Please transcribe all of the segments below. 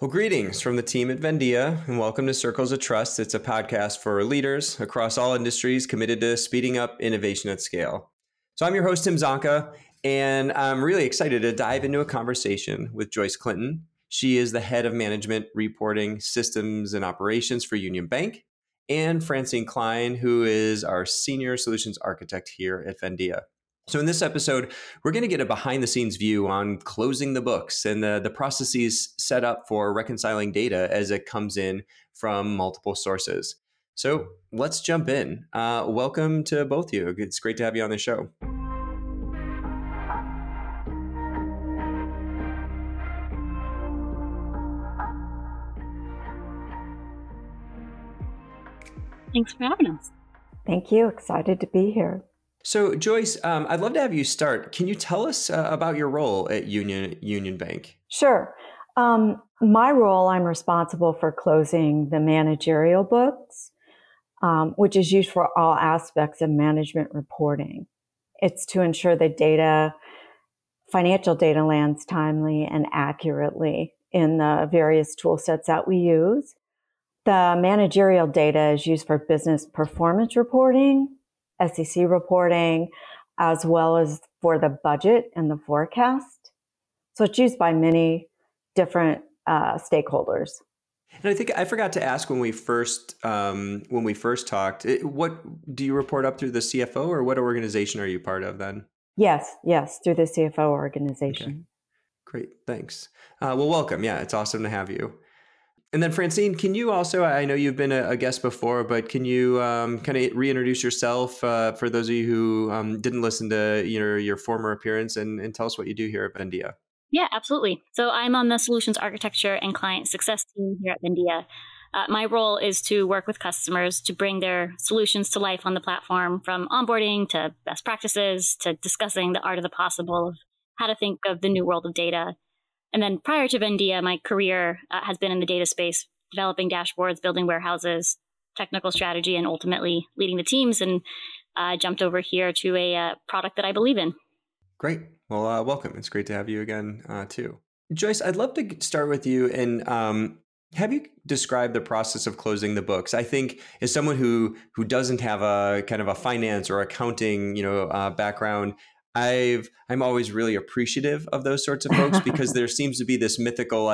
Well, greetings from the team at Vendia, and welcome to Circles of Trust. It's a podcast for leaders across all industries committed to speeding up innovation at scale. So I'm your host, Tim Zonka, and I'm really excited to dive into a conversation with Joyce Clinton. She is the head of management, reporting, systems, and operations for Union Bank, and Francine Klein, who is our senior solutions architect here at Vendia. So in this episode, we're going to get a behind-the-scenes view on closing the books and the processes set up for reconciling data as it comes in from multiple sources. So let's jump in. Welcome to both of you. It's great to have you on the show. Thanks for having us. Thank you. Excited to be here. So Joyce, I'd love to have you start. Can you tell us about your role at Union Bank? Sure. My role, I'm responsible for closing the managerial books, which is used for all aspects of management reporting. It's to ensure that data, financial data, lands timely and accurately in the various tool sets that we use. The managerial data is used for business performance reporting, SEC reporting, as well as for the budget and the forecast. So it's used by many different stakeholders. And I think I forgot to ask when we first talked, what do you report up through the CFO, or what organization are you part of then? Yes, through the CFO organization. Okay. Great, thanks. Well, welcome. Yeah, it's awesome to have you. And then Francine, can you also, I know you've been a guest before, but can you kind of reintroduce yourself for those of you who didn't listen to your former appearance and tell us what you do here at Vendia? Yeah, absolutely. So I'm on the Solutions Architecture and Client Success team here at Vendia. My role is to work with customers to bring their solutions to life on the platform, from onboarding to best practices to discussing the art of the possible of how to think of the new world of data. And then prior to Vendia, my career has been in the data space, developing dashboards, building warehouses, technical strategy, and ultimately leading the teams. And I jumped over here to a product that I believe in. Great. Well, welcome. It's great to have you again, too. Joyce, I'd love to start with you and have you described the process of closing the books? I think as someone who doesn't have a kind of a finance or accounting background, I'm always really appreciative of those sorts of folks, because there seems to be this mythical,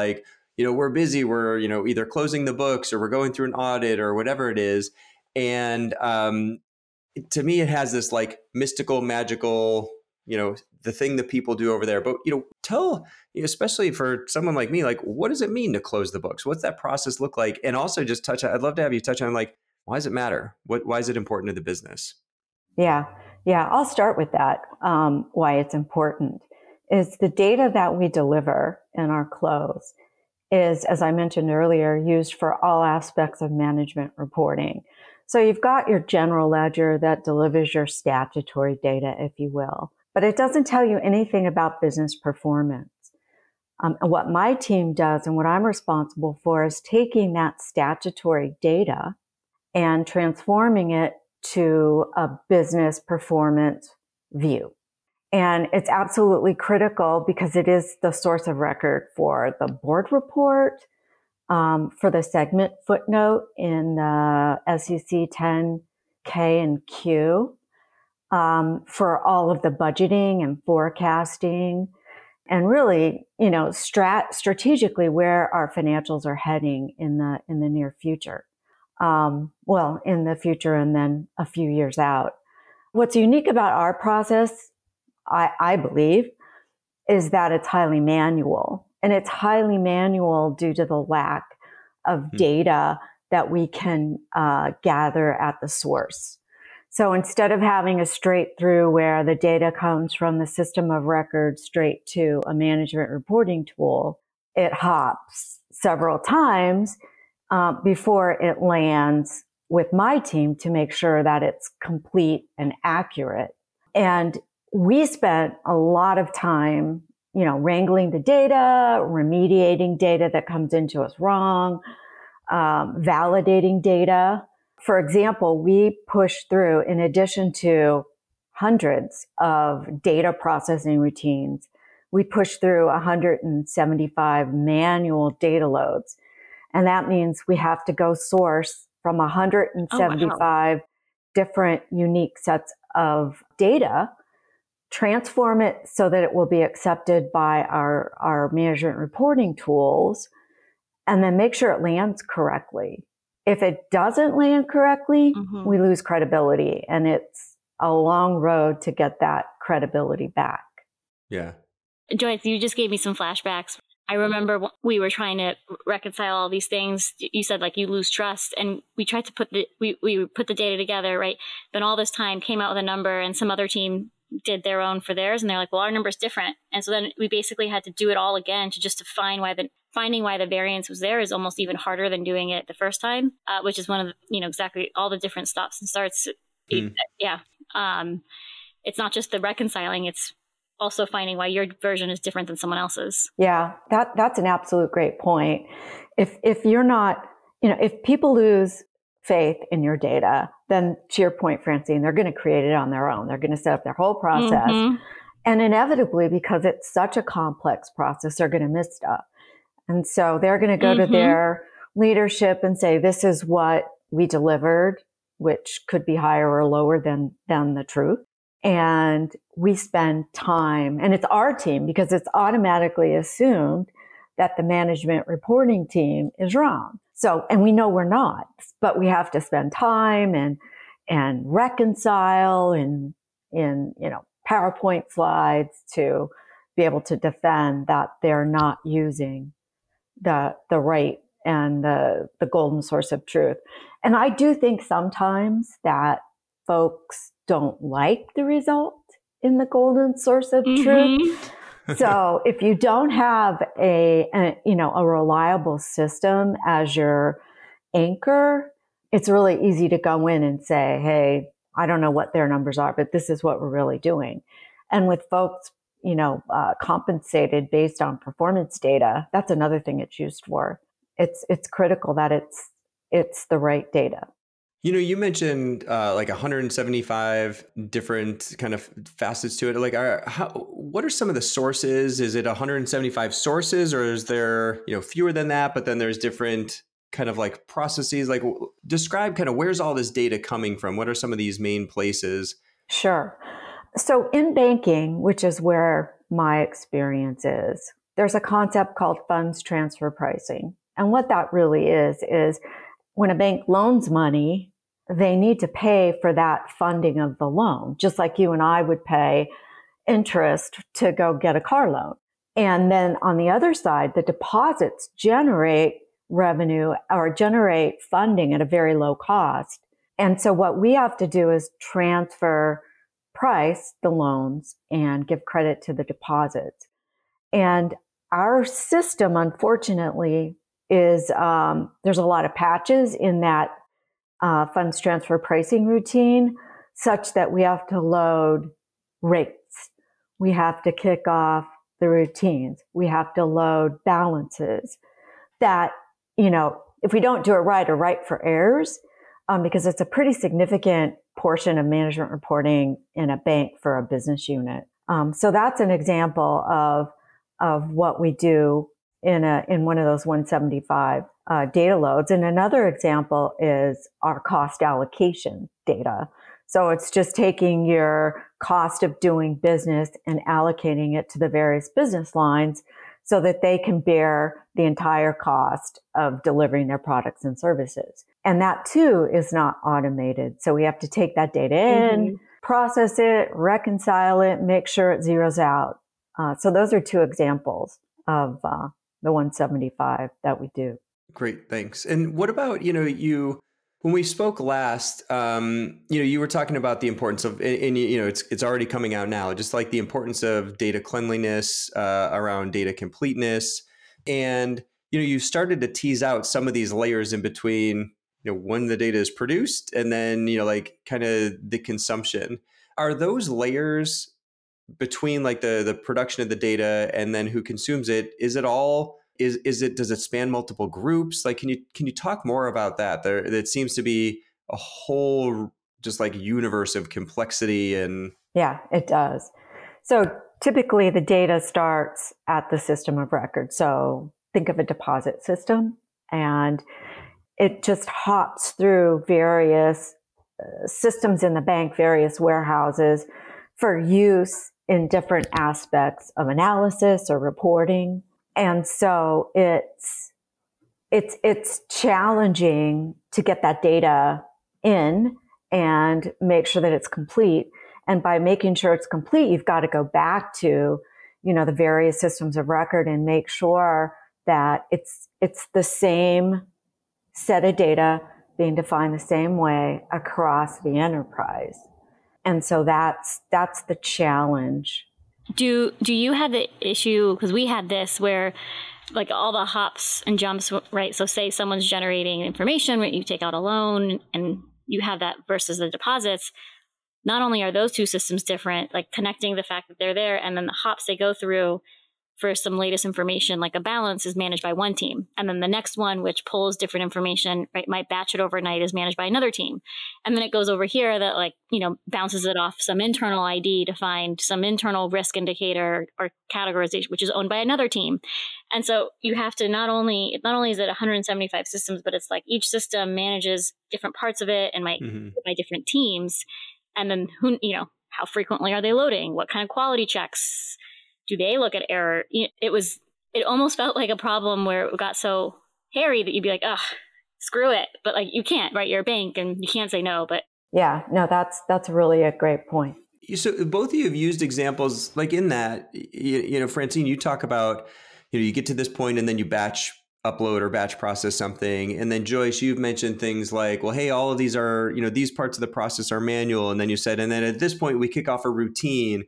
we're busy, we're, either closing the books or we're going through an audit or whatever it is. And to me, it has this mystical, magical, the thing that people do over there. But, tell, especially for someone like me, what does it mean to close the books? What's that process look like? And also just I'd love to have you touch on why does it matter? Why is it important to the business? Yeah, I'll start with that. Why it's important is the data that we deliver in our close is, as I mentioned earlier, used for all aspects of management reporting. So you've got your general ledger that delivers your statutory data, if you will, but it doesn't tell you anything about business performance. And what my team does and what I'm responsible for is taking that statutory data and transforming it to a business performance view. And it's absolutely critical because it is the source of record for the board report, for the segment footnote in the SEC 10K and Q, for all of the budgeting and forecasting, and really, strategically where our financials are heading in the near future. In the future and then a few years out. What's unique about our process, I believe, is that it's highly manual. And it's highly manual due to the lack of data that we can gather at the source. So instead of having a straight through where the data comes from the system of record straight to a management reporting tool, it hops several times before it lands with my team to make sure that it's complete and accurate. And we spent a lot of time, wrangling the data, remediating data that comes into us wrong, validating data. For example, we pushed through, in addition to hundreds of data processing routines, we pushed through 175 manual data loads. And that means we have to go source from 175 different unique sets of data, transform it so that it will be accepted by our management reporting tools, and then make sure it lands correctly. If it doesn't land correctly, we lose credibility, and it's a long road to get that credibility back. Yeah. Joyce, you just gave me some flashbacks. I remember we were trying to reconcile all these things. You said like you lose trust, and we tried to put we put the data together, right? Then all this time came out with a number, and some other team did their own for theirs, and they're like, well, our number's different. And so then we basically had to do it all again to find why the variance was there is almost even harder than doing it the first time, which is one of the, exactly all the different stops and starts. Yeah. It's not just the reconciling, it's also finding why your version is different than someone else's. Yeah, that's an absolute great point. If you're not, if people lose faith in your data, then to your point, Francine, they're going to create it on their own. They're going to set up their whole process. And inevitably, because it's such a complex process, they're going to miss stuff. And so they're going to go to their leadership and say, this is what we delivered, which could be higher or lower than the truth. And we spend time, and it's our team, because it's automatically assumed that the management reporting team is wrong. So, and we know we're not, but we have to spend time and reconcile in PowerPoint slides to be able to defend that they're not using the right and the golden source of truth. And I do think sometimes that folks don't like the result in the golden source of truth. So if you don't have a reliable system as your anchor, it's really easy to go in and say, hey, I don't know what their numbers are, but this is what we're really doing. And with folks, compensated based on performance data, that's another thing it's used for. It's critical that it's the right data. You mentioned like 175 different kind of facets to it. Like, what are some of the sources? Is it 175 sources, or is there, fewer than that, but then there's different kind of like processes? Like, describe kind of where's all this data coming from? What are some of these main places? Sure. So in banking, which is where my experience is, there's a concept called funds transfer pricing. And what that really is when a bank loans money, they need to pay for that funding of the loan, just like you and I would pay interest to go get a car loan. And then on the other side, the deposits generate revenue or generate funding at a very low cost. And so what we have to do is transfer price the loans and give credit to the deposits. And our system, unfortunately, is there's a lot of patches in that funds transfer pricing routine, such that we have to load rates. We have to kick off the routines. We have to load balances that, if we don't do it right or right for errors, because it's a pretty significant portion of management reporting in a bank for a business unit. So that's an example of what we do in one of those 175 data loads. And another example is our cost allocation data. So it's just taking your cost of doing business and allocating it to the various business lines so that they can bear the entire cost of delivering their products and services. And that too is not automated. So we have to take that data in, process it, reconcile it, make sure it zeros out. So those are two examples of the 175 that we do. Great, thanks. And what about, when we spoke last, you were talking about the importance of, and it's already coming out now, just like the importance of data cleanliness around data completeness. And, you started to tease out some of these layers in between, when the data is produced and then, like kind of the consumption. Are those layers between like the production of the data and then who consumes it, does it span multiple groups? Like, can you talk more about that? That seems to be a whole just like universe of complexity and. Yeah, it does. So typically the data starts at the system of record. So think of a deposit system, and it just hops through various systems in the bank, various warehouses for use in different aspects of analysis or reporting. And so it's challenging to get that data in and make sure that it's complete. And by making sure it's complete, you've got to go back to, you know, the various systems of record and make sure that it's the same set of data being defined the same way across the enterprise. And so that's the challenge. Do you have the issue, because we had this where like all the hops and jumps, right? So say someone's generating information, you take out a loan and you have that versus the deposits. Not only are those two systems different, like connecting the fact that they're there and then the hops they go through for some latest information, like a balance is managed by one team. And then the next one, which pulls different information, right, might batch it overnight, is managed by another team. And then it goes over here that like, you know, bounces it off some internal ID to find some internal risk indicator or categorization, which is owned by another team. And so you have to not only is it 175 systems, but it's like each system manages different parts of it and might by different teams. And then who, you know, how frequently are they loading? What kind of quality checks? Do they look at error? It almost felt like a problem where it got so hairy that you'd be like, "Ugh, screw it." But like, you can't, right? You're a bank and you can't say no, but. Yeah, no, that's really a great point. So both of you have used examples like in that, you know, Francine, you talk about, you know, you get to this point and then you batch upload or batch process something. And then Joyce, you've mentioned things like, well, hey, all of these are, you know, these parts of the process are manual. And then you said, and then at this point we kick off a routine.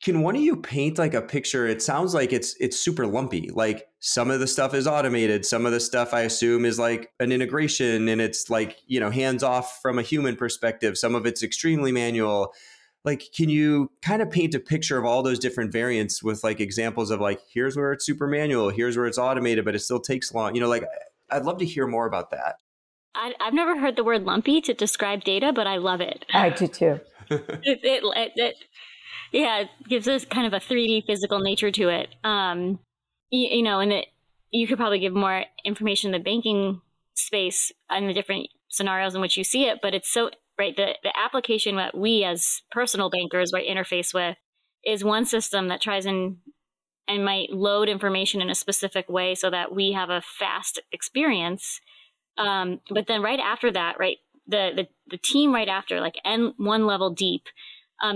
Can one of you paint like a picture? It sounds like it's super lumpy. Like some of the stuff is automated. Some of the stuff I assume is like an integration and it's like, you know, hands off from a human perspective. Some of it's extremely manual. Like, can you kind of paint a picture of all those different variants with like examples of like, here's where it's super manual, here's where it's automated, but it still takes long, you know, like I'd love to hear more about that. I've never heard the word lumpy to describe data, but I love it. I do too. Yeah, it gives us kind of a 3D physical nature to it. You know, and you could probably give more information in the banking space and the different scenarios in which you see it. But it's so, right, the application that we as personal bankers, right, interface with is one system that tries and might load information in a specific way so that we have a fast experience. But then right after that, right, the team right after, like one level deep,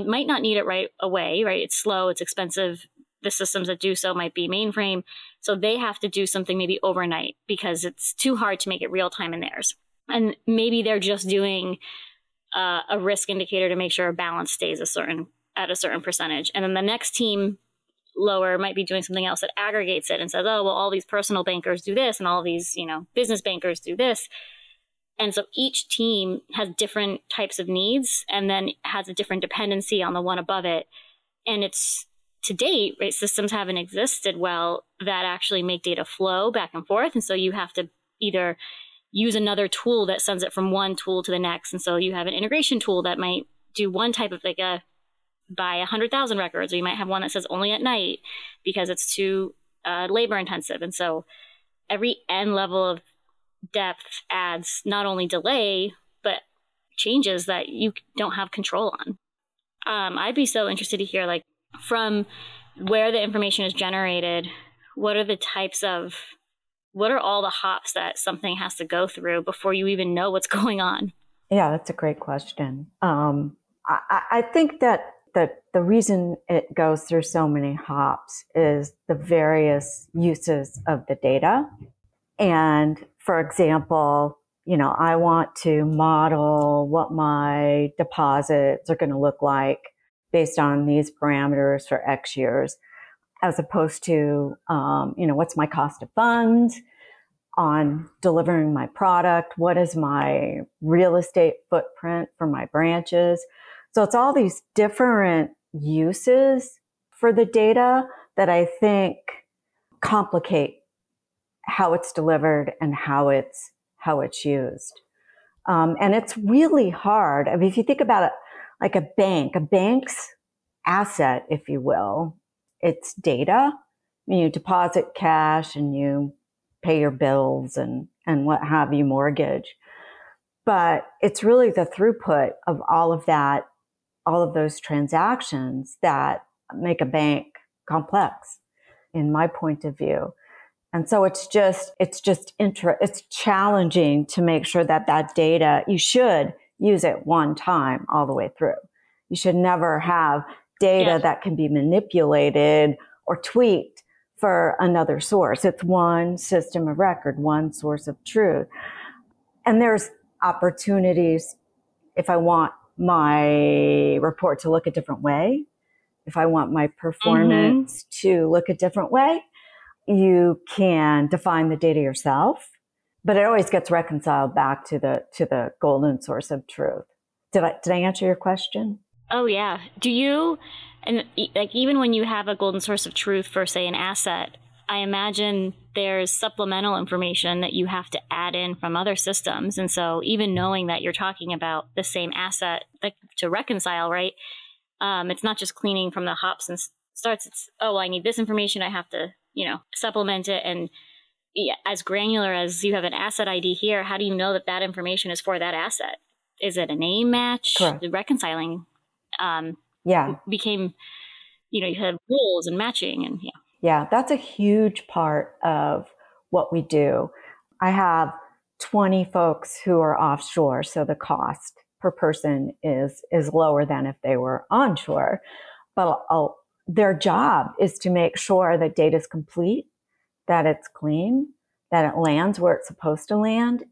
might not need it right away, right? It's slow, it's expensive. The systems that do so might be mainframe. So they have to do something maybe overnight because it's too hard to make it real time in theirs. And maybe they're just doing a risk indicator to make sure a balance stays at a certain percentage. And then the next team lower might be doing something else that aggregates it and says, oh, well, all these personal bankers do this and all these, you know, business bankers do this. And so each team has different types of needs and then has a different dependency on the one above it. And it's to date, right, systems haven't existed well that actually make data flow back and forth. And so you have to either use another tool that sends it from one tool to the next. And so you have an integration tool that might do one type of like a by 100,000 records, or you might have one that says only at night because it's too labor intensive. And so every N level of depth adds not only delay, but changes that you don't have control on. I'd be so interested to hear, like, from where the information is generated, what are all the hops that something has to go through before you even know what's going on? Yeah, that's a great question. I think that the reason it goes through so many hops is the various uses of the data. And for example, you know, I want to model what my deposits are going to look like based on these parameters for X years, as opposed to, you know, what's my cost of funds on delivering my product? What is my real estate footprint for my branches? So it's all these different uses for the data that I think complicate how it's delivered and how it's used. And it's really hard. I mean, if you think about it, like a bank's asset, if you will, it's data. You deposit cash and you pay your bills and what have you, mortgage. But it's really the throughput of all of that, all of those transactions that make a bank complex, in my point of view. And so it's challenging to make sure that that data, you should use it one time all the way through. You should never have data that can be manipulated or tweaked for another source. It's one system of record, one source of truth. And there's opportunities if I want my report to look a different way, if I want my performance to look a different way, you can define the data yourself, but it always gets reconciled back to the golden source of truth. Did I answer your question? Oh yeah. Do you, and like even when you have a golden source of truth for say an asset, I imagine there's supplemental information that you have to add in from other systems. And so even knowing that you're talking about the same asset to reconcile, right? It's not just cleaning from the hops and starts. It's, oh, well, I need this information. I have to, supplement it. And as granular as you have an asset ID here, how do you know that information is for that asset? Is it a name match? Correct. Reconciling became, you had rules and matching and Yeah, that's a huge part of what we do. I have 20 folks who are offshore, so the cost per person is lower than if they were onshore. But their job is to make sure that data is complete, that it's clean, that it lands where it's supposed to land,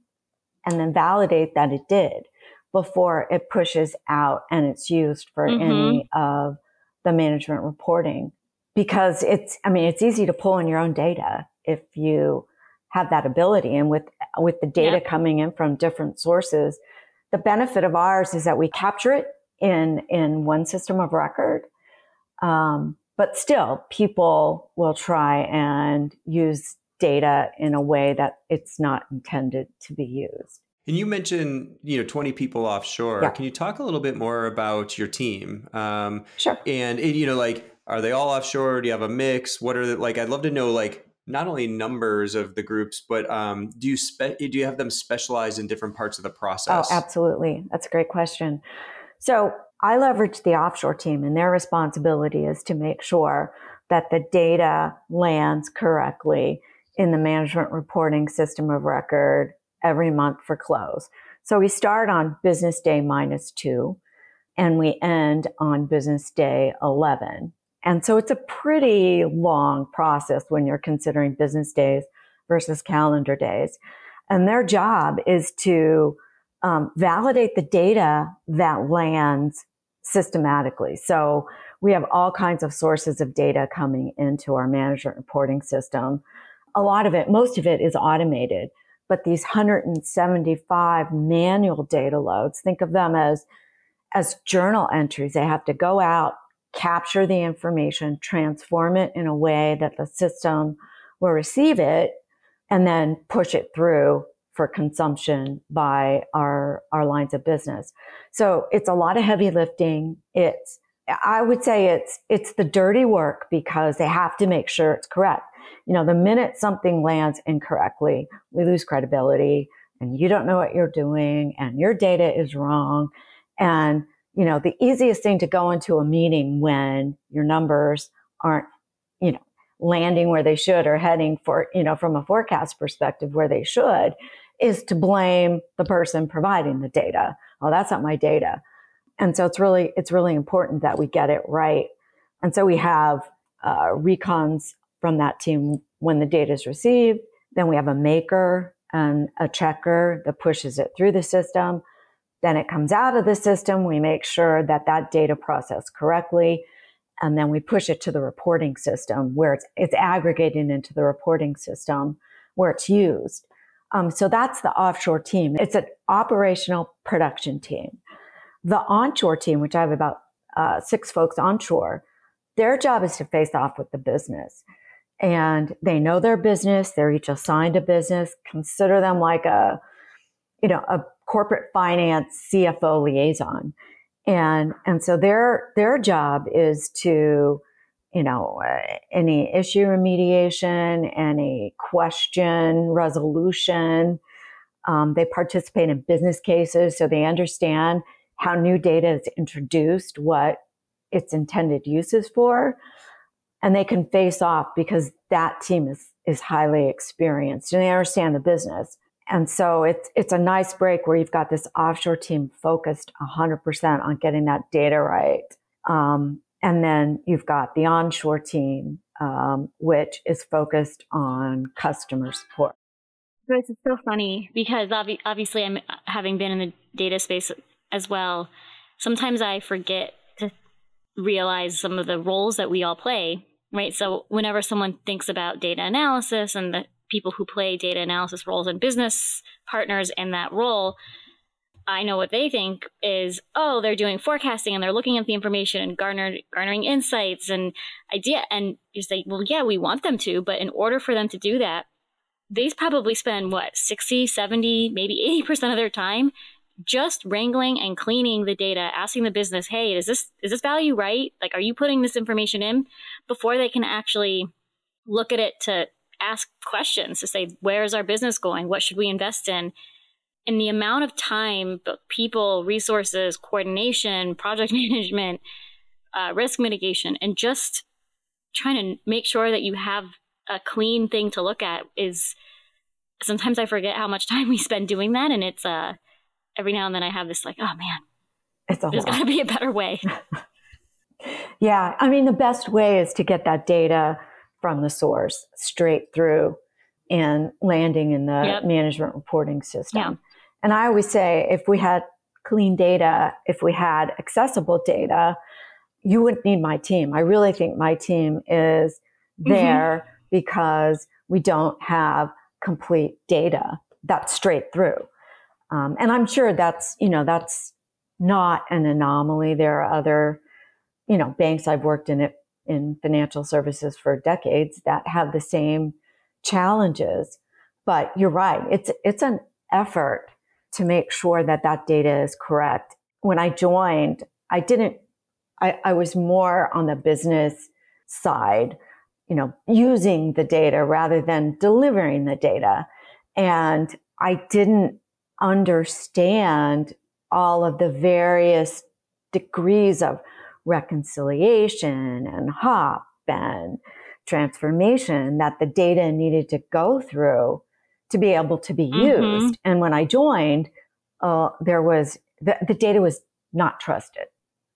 and then validate that it did before it pushes out and it's used for any of the management reporting. Because it's easy to pull in your own data if you have that ability. And with the data coming in from different sources, the benefit of ours is that we capture it in one system of record. But still, people will try and use data in a way that it's not intended to be used. And you mentioned, 20 people offshore. Yeah. Can you talk a little bit more about your team? Sure. And are they all offshore? Do you have a mix? What are the, I'd love to know, not only numbers of the groups, but do you have them specialize in different parts of the process? Oh, absolutely. That's a great question. So I leverage the offshore team, and their responsibility is to make sure that the data lands correctly in the management reporting system of record every month for close. So we start on business day -2, and we end on business day 11. And so it's a pretty long process when you're considering business days versus calendar days. And their job is to validate the data that lands systematically. So we have all kinds of sources of data coming into our management reporting system. A lot of it, most of it is automated, but these 175 manual data loads, think of them as journal entries. They have to go out, capture the information, transform it in a way that the system will receive it, and then push it through for consumption by our lines of business. So it's a lot of heavy lifting. I would say it's the dirty work because they have to make sure it's correct. The minute something lands incorrectly, we lose credibility and you don't know what you're doing and your data is wrong. And the easiest thing to go into a meeting when your numbers aren't, landing where they should or heading for, from a forecast perspective where they should, is to blame the person providing the data. Oh, that's not my data. And so it's really important that we get it right. And so we have recons from that team when the data is received. Then we have a maker and a checker that pushes it through the system. Then it comes out of the system. We make sure that data processed correctly, and then we push it to the reporting system where it's aggregated into the reporting system where it's used. So that's the offshore team. It's an operational production team. The onshore team, which I have about 6 folks onshore, their job is to face off with the business. And they know their business. They're each assigned a business. Consider them like a corporate finance CFO liaison. And so their job is to any issue remediation, any question resolution. They participate in business cases, so they understand how new data is introduced, what its intended use is for, and they can face off because that team is highly experienced and they understand the business. And so it's a nice break where you've got this offshore team focused 100% on getting that data right. And then you've got the onshore team, which is focused on customer support. This is so funny because obviously I'm having been in the data space as well. Sometimes I forget to realize some of the roles that we all play, right? So whenever someone thinks about data analysis and the people who play data analysis roles and business partners in that role, I know what they think is, oh, they're doing forecasting and they're looking at the information and garnering insights and idea. And you say, well, yeah, we want them to, but in order for them to do that, they probably spend 60, 70, maybe 80% of their time just wrangling and cleaning the data, asking the business, hey, is this value right? Like, are you putting this information in? Before they can actually look at it to ask questions, to say, where is our business going? What should we invest in? And the amount of time, people, resources, coordination, project management, risk mitigation, and just trying to make sure that you have a clean thing to look at is, sometimes I forget how much time we spend doing that. And it's every now and then I have this like, oh man, there's got to be a better way. Yeah. I mean, the best way is to get that data from the source straight through and landing in the management reporting system. Yeah. And I always say, if we had clean data, if we had accessible data, you wouldn't need my team. I really think my team is there because we don't have complete data that's straight through. And I'm sure that's not an anomaly. There are other, banks I've worked in financial services for decades that have the same challenges, but you're right. It's an effort to make sure that data is correct. When I joined, I was more on the business side, using the data rather than delivering the data. And I didn't understand all of the various degrees of reconciliation and hop and transformation that the data needed to go through to be able to be used. And when I joined, there was the data was not trusted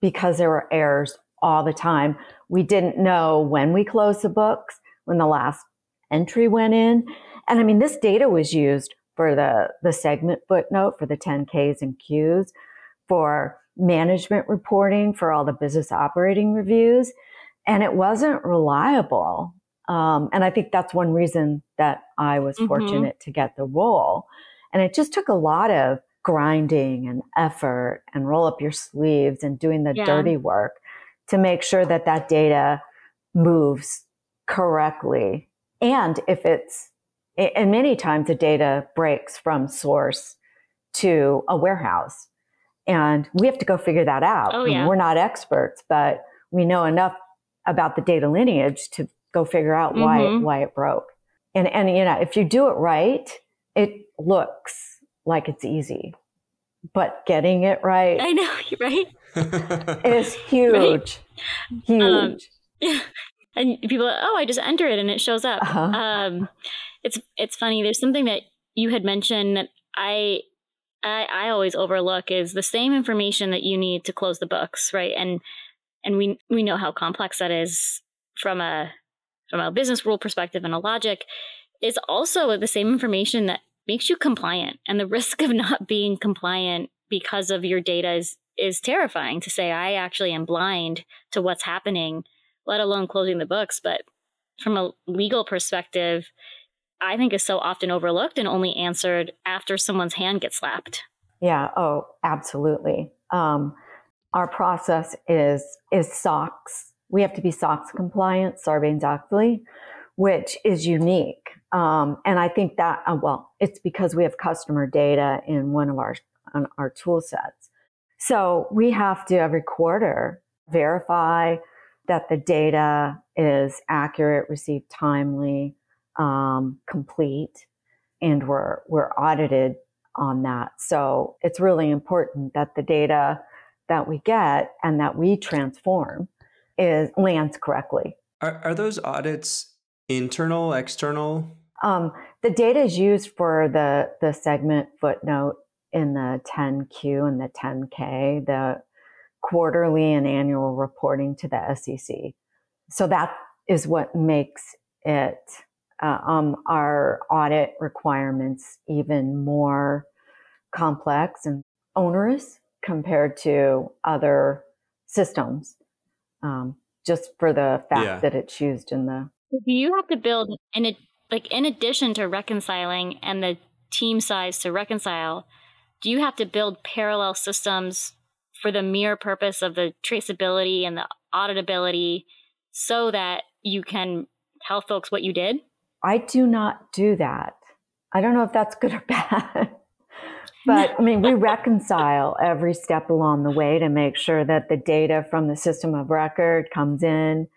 because there were errors all the time. We didn't know when we closed the books, when the last entry went in. And I mean, this data was used for the segment footnote, for the 10Ks and Qs, for management reporting, for all the business operating reviews. And it wasn't reliable. And I think that's one reason that I was fortunate to get the role. And it just took a lot of grinding and effort and roll up your sleeves and doing the dirty work to make sure that data moves correctly. And and many times the data breaks from source to a warehouse. And we have to go figure that out. Oh, yeah. I mean, we're not experts, but we know enough about the data lineage to go figure out why it broke. And if you do it right, it looks like it's easy, but getting it right, I know, right, is huge, right? Huge. And people are, I just enter it and it shows up. It's funny. There's something that you had mentioned that I always overlook is the same information that you need to close the books, right? And we know how complex that is from a business rule perspective, and a logic is also the same information that makes you compliant. And the risk of not being compliant because of your data is terrifying, to say, I actually am blind to what's happening, let alone closing the books. But from a legal perspective, I think is so often overlooked and only answered after someone's hand gets slapped. Yeah. Oh, absolutely. Our process is SOX. We have to be SOX compliant, Sarbanes-Oxley, which is unique. And I think that, it's because we have customer data in one of our tool sets. So we have to every quarter verify that the data is accurate, received timely, complete, and we're audited on that. So it's really important that the data that we get and that we transform lands correctly. Are those audits internal, external? The data is used for the segment footnote in the 10Q and the 10K, the quarterly and annual reporting to the SEC. So that is what makes it our audit requirements even more complex and onerous compared to other systems, just for the fact that it's used in the... Do you have to build, in addition to reconciling and the team size to reconcile, do you have to build parallel systems for the mere purpose of the traceability and the auditability so that you can tell folks what you did? I do not do that. I don't know if that's good or bad. But I mean, we reconcile every step along the way to make sure that the data from the system of record comes in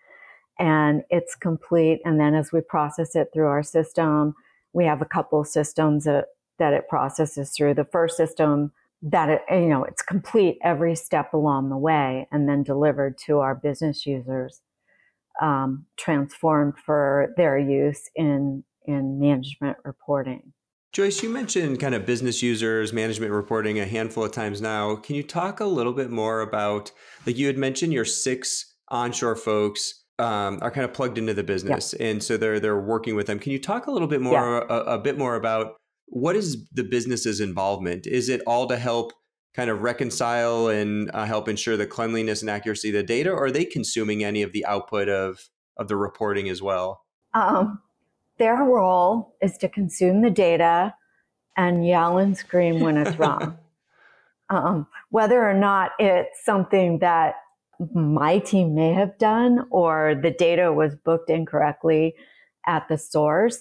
and it's complete. And then as we process it through our system, we have a couple systems that it processes through. The first system that it's complete every step along the way and then delivered to our business users, transformed for their use in management reporting. Joyce, you mentioned kind of business users, management reporting a handful of times now. Can you talk a little bit more about, you had mentioned your 6 onshore folks are kind of plugged into the business, and so they're working with them. Can you talk a little bit more, a bit more about what is the business's involvement? Is it all to help kind of reconcile and help ensure the cleanliness and accuracy of the data, or are they consuming any of the output of the reporting as well? Their role is to consume the data and yell and scream when it's wrong. Whether or not it's something that my team may have done or the data was booked incorrectly at the source,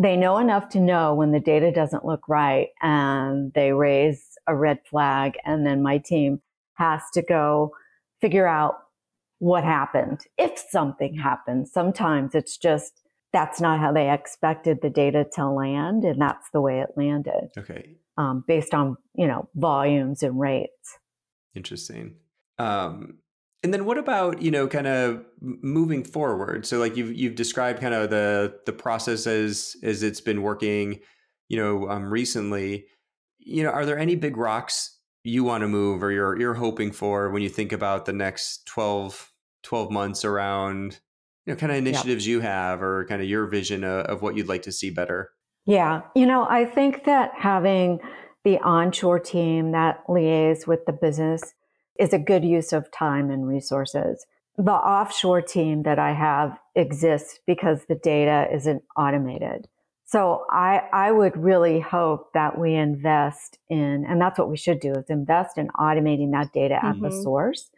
they know enough to know when the data doesn't look right and they raise a red flag. And then my team has to go figure out what happened. If something happened, sometimes it's just, that's not how they expected the data to land, and that's the way it landed. Okay. Based on, volumes and rates. Interesting. And then what about, kind of moving forward? So you've described kind of the process as it's been working, recently. Are there any big rocks you want to move or you're hoping for when you think about the next 12 months around kind of initiatives you have or kind of your vision of what you'd like to see better? Yeah. I think that having the onshore team that liaises with the business is a good use of time and resources. The offshore team that I have exists because the data isn't automated. So I would really hope that we invest in, and that's what we should do, is invest in automating that data at the source,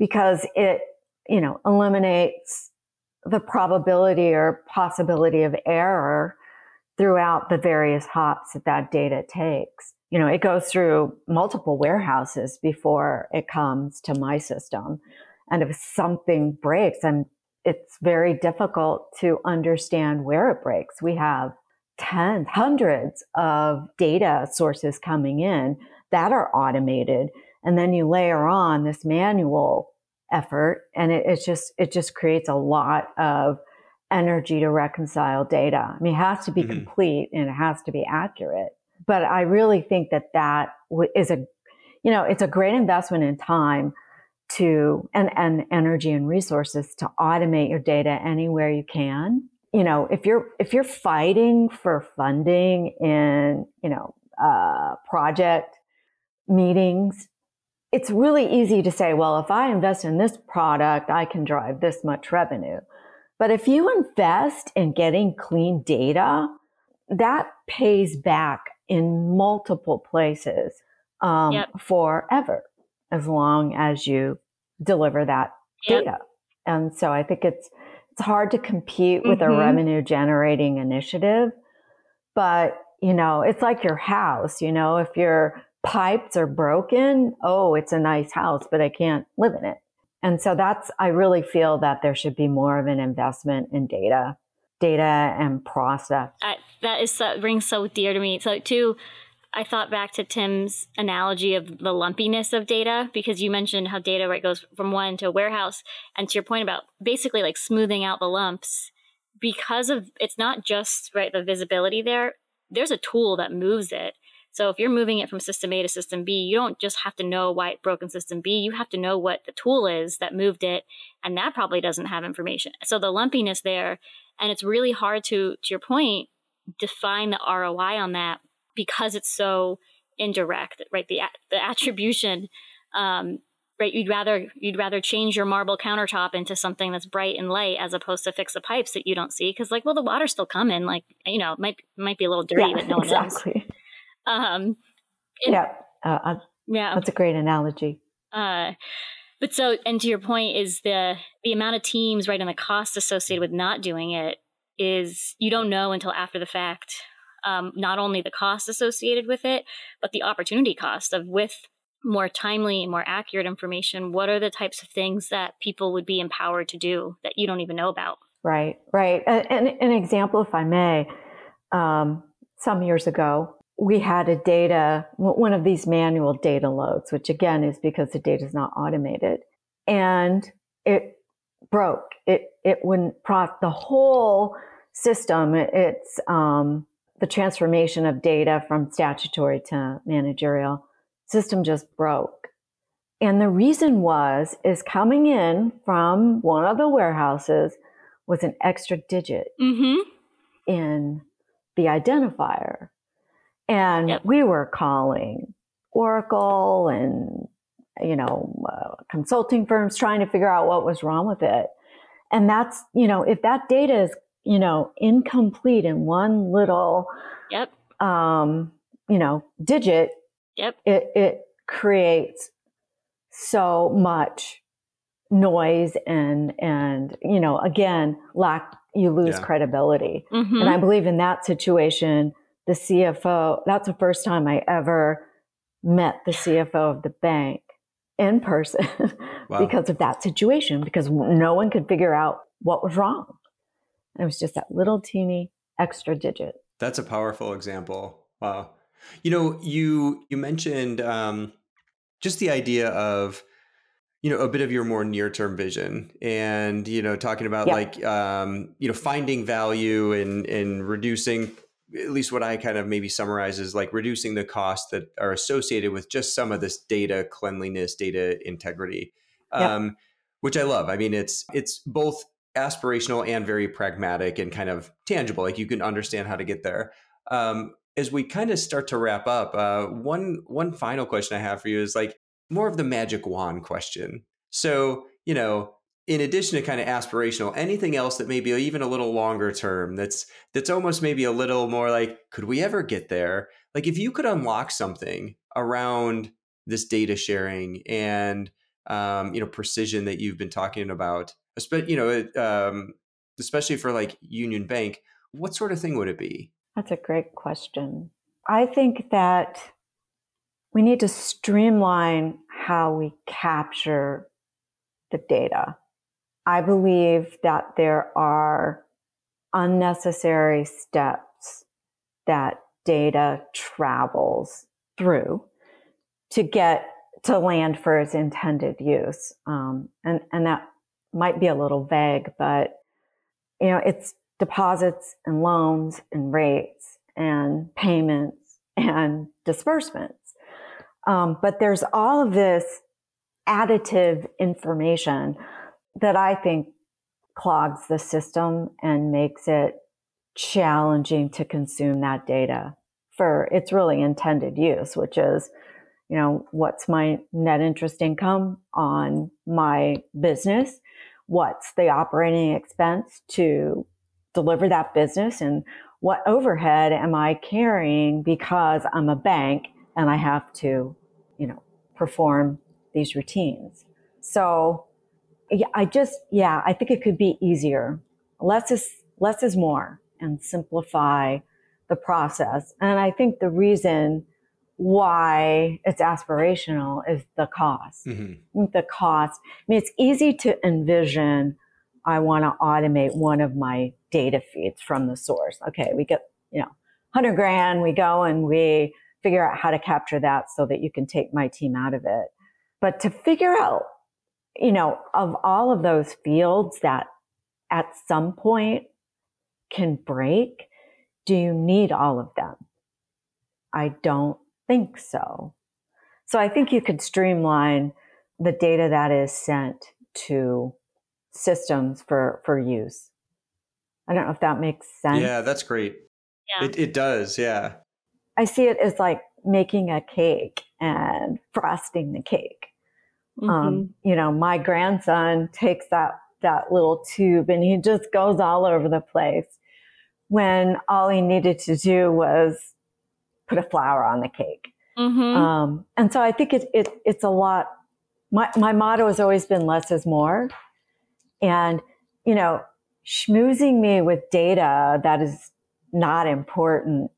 because it, eliminates the probability or possibility of error throughout the various hops that data takes. It goes through multiple warehouses before it comes to my system. And if something breaks, it's very difficult to understand where it breaks. We have tens, hundreds of data sources coming in that are automated. And then you layer on this manual effort, and it just creates a lot of energy to reconcile data. I mean, it has to be complete and it has to be accurate. But I really think that is it's a great investment in time to and energy and resources to automate your data anywhere you can. If you're fighting for funding in project meetings, it's really easy to say, well, if I invest in this product, I can drive this much revenue. But if you invest in getting clean data, that pays back in multiple places forever, as long as you deliver that data. And so I think it's hard to compete with a revenue generating initiative. But, it's like your house, if you're pipes are broken. Oh, it's a nice house, but I can't live in it. And so that's, I really feel that there should be more of an investment in data and process. That rings so dear to me. So too, I thought back to Tim's analogy of the lumpiness of data, because you mentioned how data, right, goes from one to a warehouse. And to your point about basically like smoothing out the lumps, because of it's not just, right, the visibility there, there's a tool that moves it. So if you're moving it from system A to system B, you don't just have to know why it broke in system B. You have to know what the tool is that moved it. And that probably doesn't have information. So the lumpiness there, and it's really hard to your point, define the ROI on that because it's so indirect, right? The attribution, right? You'd rather change your marble countertop into something that's bright and light as opposed to fix the pipes that you don't see. Cause like, well, the water's still coming. Like, you know, it might be a little dirty, but no one knows. Exactly. Yeah, that's a great analogy. But so, and to your point is the amount of teams, right, and the cost associated with not doing it is, you don't know until after the fact, not only the cost associated with it, but the opportunity cost of with more timely and more accurate information, what are the types of things that people would be empowered to do that you don't even know about? Right. And an example, if I may, some years ago, we had one of these manual data loads, which again is because the data is not automated, and it broke. It wouldn't process the whole system. It's the transformation of data from statutory to managerial system just broke. And the reason is coming in from one of the warehouses was an extra digit in the identifier. And we were calling Oracle and, consulting firms trying to figure out what was wrong with it. And that's, if that data is, incomplete in one little, digit, it creates so much noise and, again, you lose credibility. Mm-hmm. And I believe in that situation, the CFO, that's the first time I ever met the CFO of the bank in person because of that situation, because no one could figure out what was wrong. And it was just that little teeny extra digit. That's a powerful example. Wow. You mentioned just the idea of, a bit of your more near-term vision and, talking about finding value and reducing, at least what I kind of maybe summarize is like reducing the costs that are associated with just some of this data cleanliness, data integrity, which I love. I mean, it's both aspirational and very pragmatic and kind of tangible. Like you can understand how to get there. As we kind of start to wrap up, one final question I have for you is like more of the magic wand question. So, in addition to kind of aspirational, anything else that maybe even a little longer term that's almost maybe a little more like, could we ever get there? Like if you could unlock something around this data sharing and, precision that you've been talking about, especially for like Union Bank, what sort of thing would it be? That's a great question. I think that we need to streamline how we capture the data. I believe that there are unnecessary steps that data travels through to get to land for its intended use. And that might be a little vague, but it's deposits and loans and rates and payments and disbursements. But there's all of this additive information that I think clogs the system and makes it challenging to consume that data for its really intended use, which is, what's my net interest income on my business? What's the operating expense to deliver that business? And what overhead am I carrying because I'm a bank and I have to, perform these routines? So I think it could be easier. Less is more, and simplify the process. And I think the reason why it's aspirational is the cost. Mm-hmm. The cost. I mean, it's easy to envision, I want to automate one of my data feeds from the source. Okay, we get, you know, 100 grand, we go and we figure out how to capture that so that you can take my team out of it. But to figure out, you know, of all of those fields that at some point can break, do you need all of them? I don't think so. So I think you could streamline the data that is sent to systems for use. I don't know if that makes sense. Yeah, that's great. Yeah. It does, yeah. I see it as like making a cake and frosting the cake. Mm-hmm. You know, my grandson takes that little tube and he just goes all over the place when all he needed to do was put a flower on the cake. Mm-hmm. And so I think it's a lot. My motto has always been less is more. And, you know, schmoozing me with data that is not important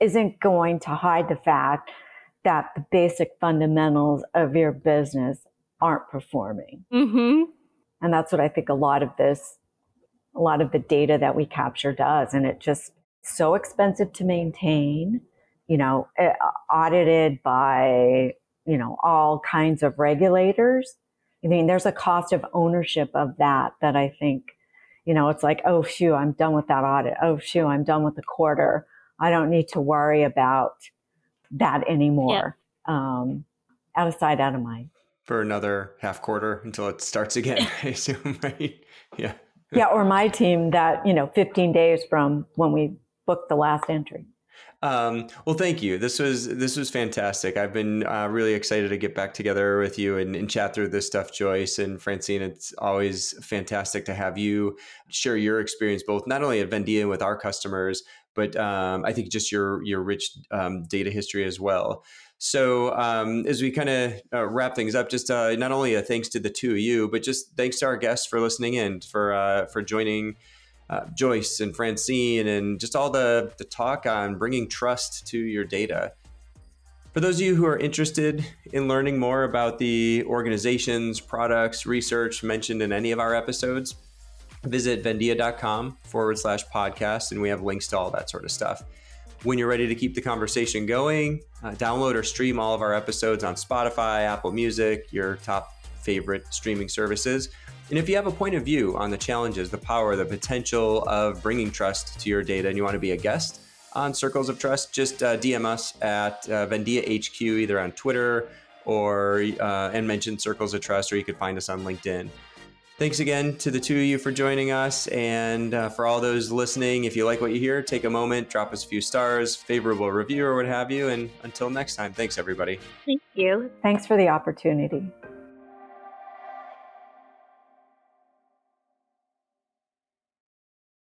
isn't going to hide the fact that the basic fundamentals of your business aren't performing. Mm-hmm. And that's what I think a lot of the data that we capture does. And it's just so expensive to maintain, you know, audited by, you know, all kinds of regulators. I mean, there's a cost of ownership of that I think, you know, it's like, oh, shoo, I'm done with that audit. Oh, shoo, I'm done with the quarter. I don't need to worry about that anymore. Yep. Out of sight, out of mind. For another half quarter until it starts again, I assume, right? Yeah. Yeah, or my team that, you know, 15 days from when we booked the last entry. Well, thank you. This was fantastic. I've been really excited to get back together with you and chat through this stuff, Joyce and Francine. It's always fantastic to have you share your experience, both not only at Vendia with our customers, but I think just your rich data history as well. So as we kind of wrap things up, just not only a thanks to the two of you, but just thanks to our guests for listening in, for joining Joyce and Francine, and just all the talk on bringing trust to your data. For those of you who are interested in learning more about the organizations, products, research mentioned in any of our episodes, visit vendia.com/podcast, and we have links to all that sort of stuff. When you're ready to keep the conversation going, download or stream all of our episodes on Spotify, Apple Music, your top favorite streaming services. And if you have a point of view on the challenges, the power, the potential of bringing trust to your data, and you want to be a guest on Circles of Trust, just DM us at Vendia HQ, either on Twitter or and mention Circles of Trust, or you could find us on LinkedIn. Thanks again to the two of you for joining us. And for all those listening, if you like what you hear, take a moment, drop us a few stars, favorable review or what have you. And until next time, thanks everybody. Thank you. Thanks for the opportunity.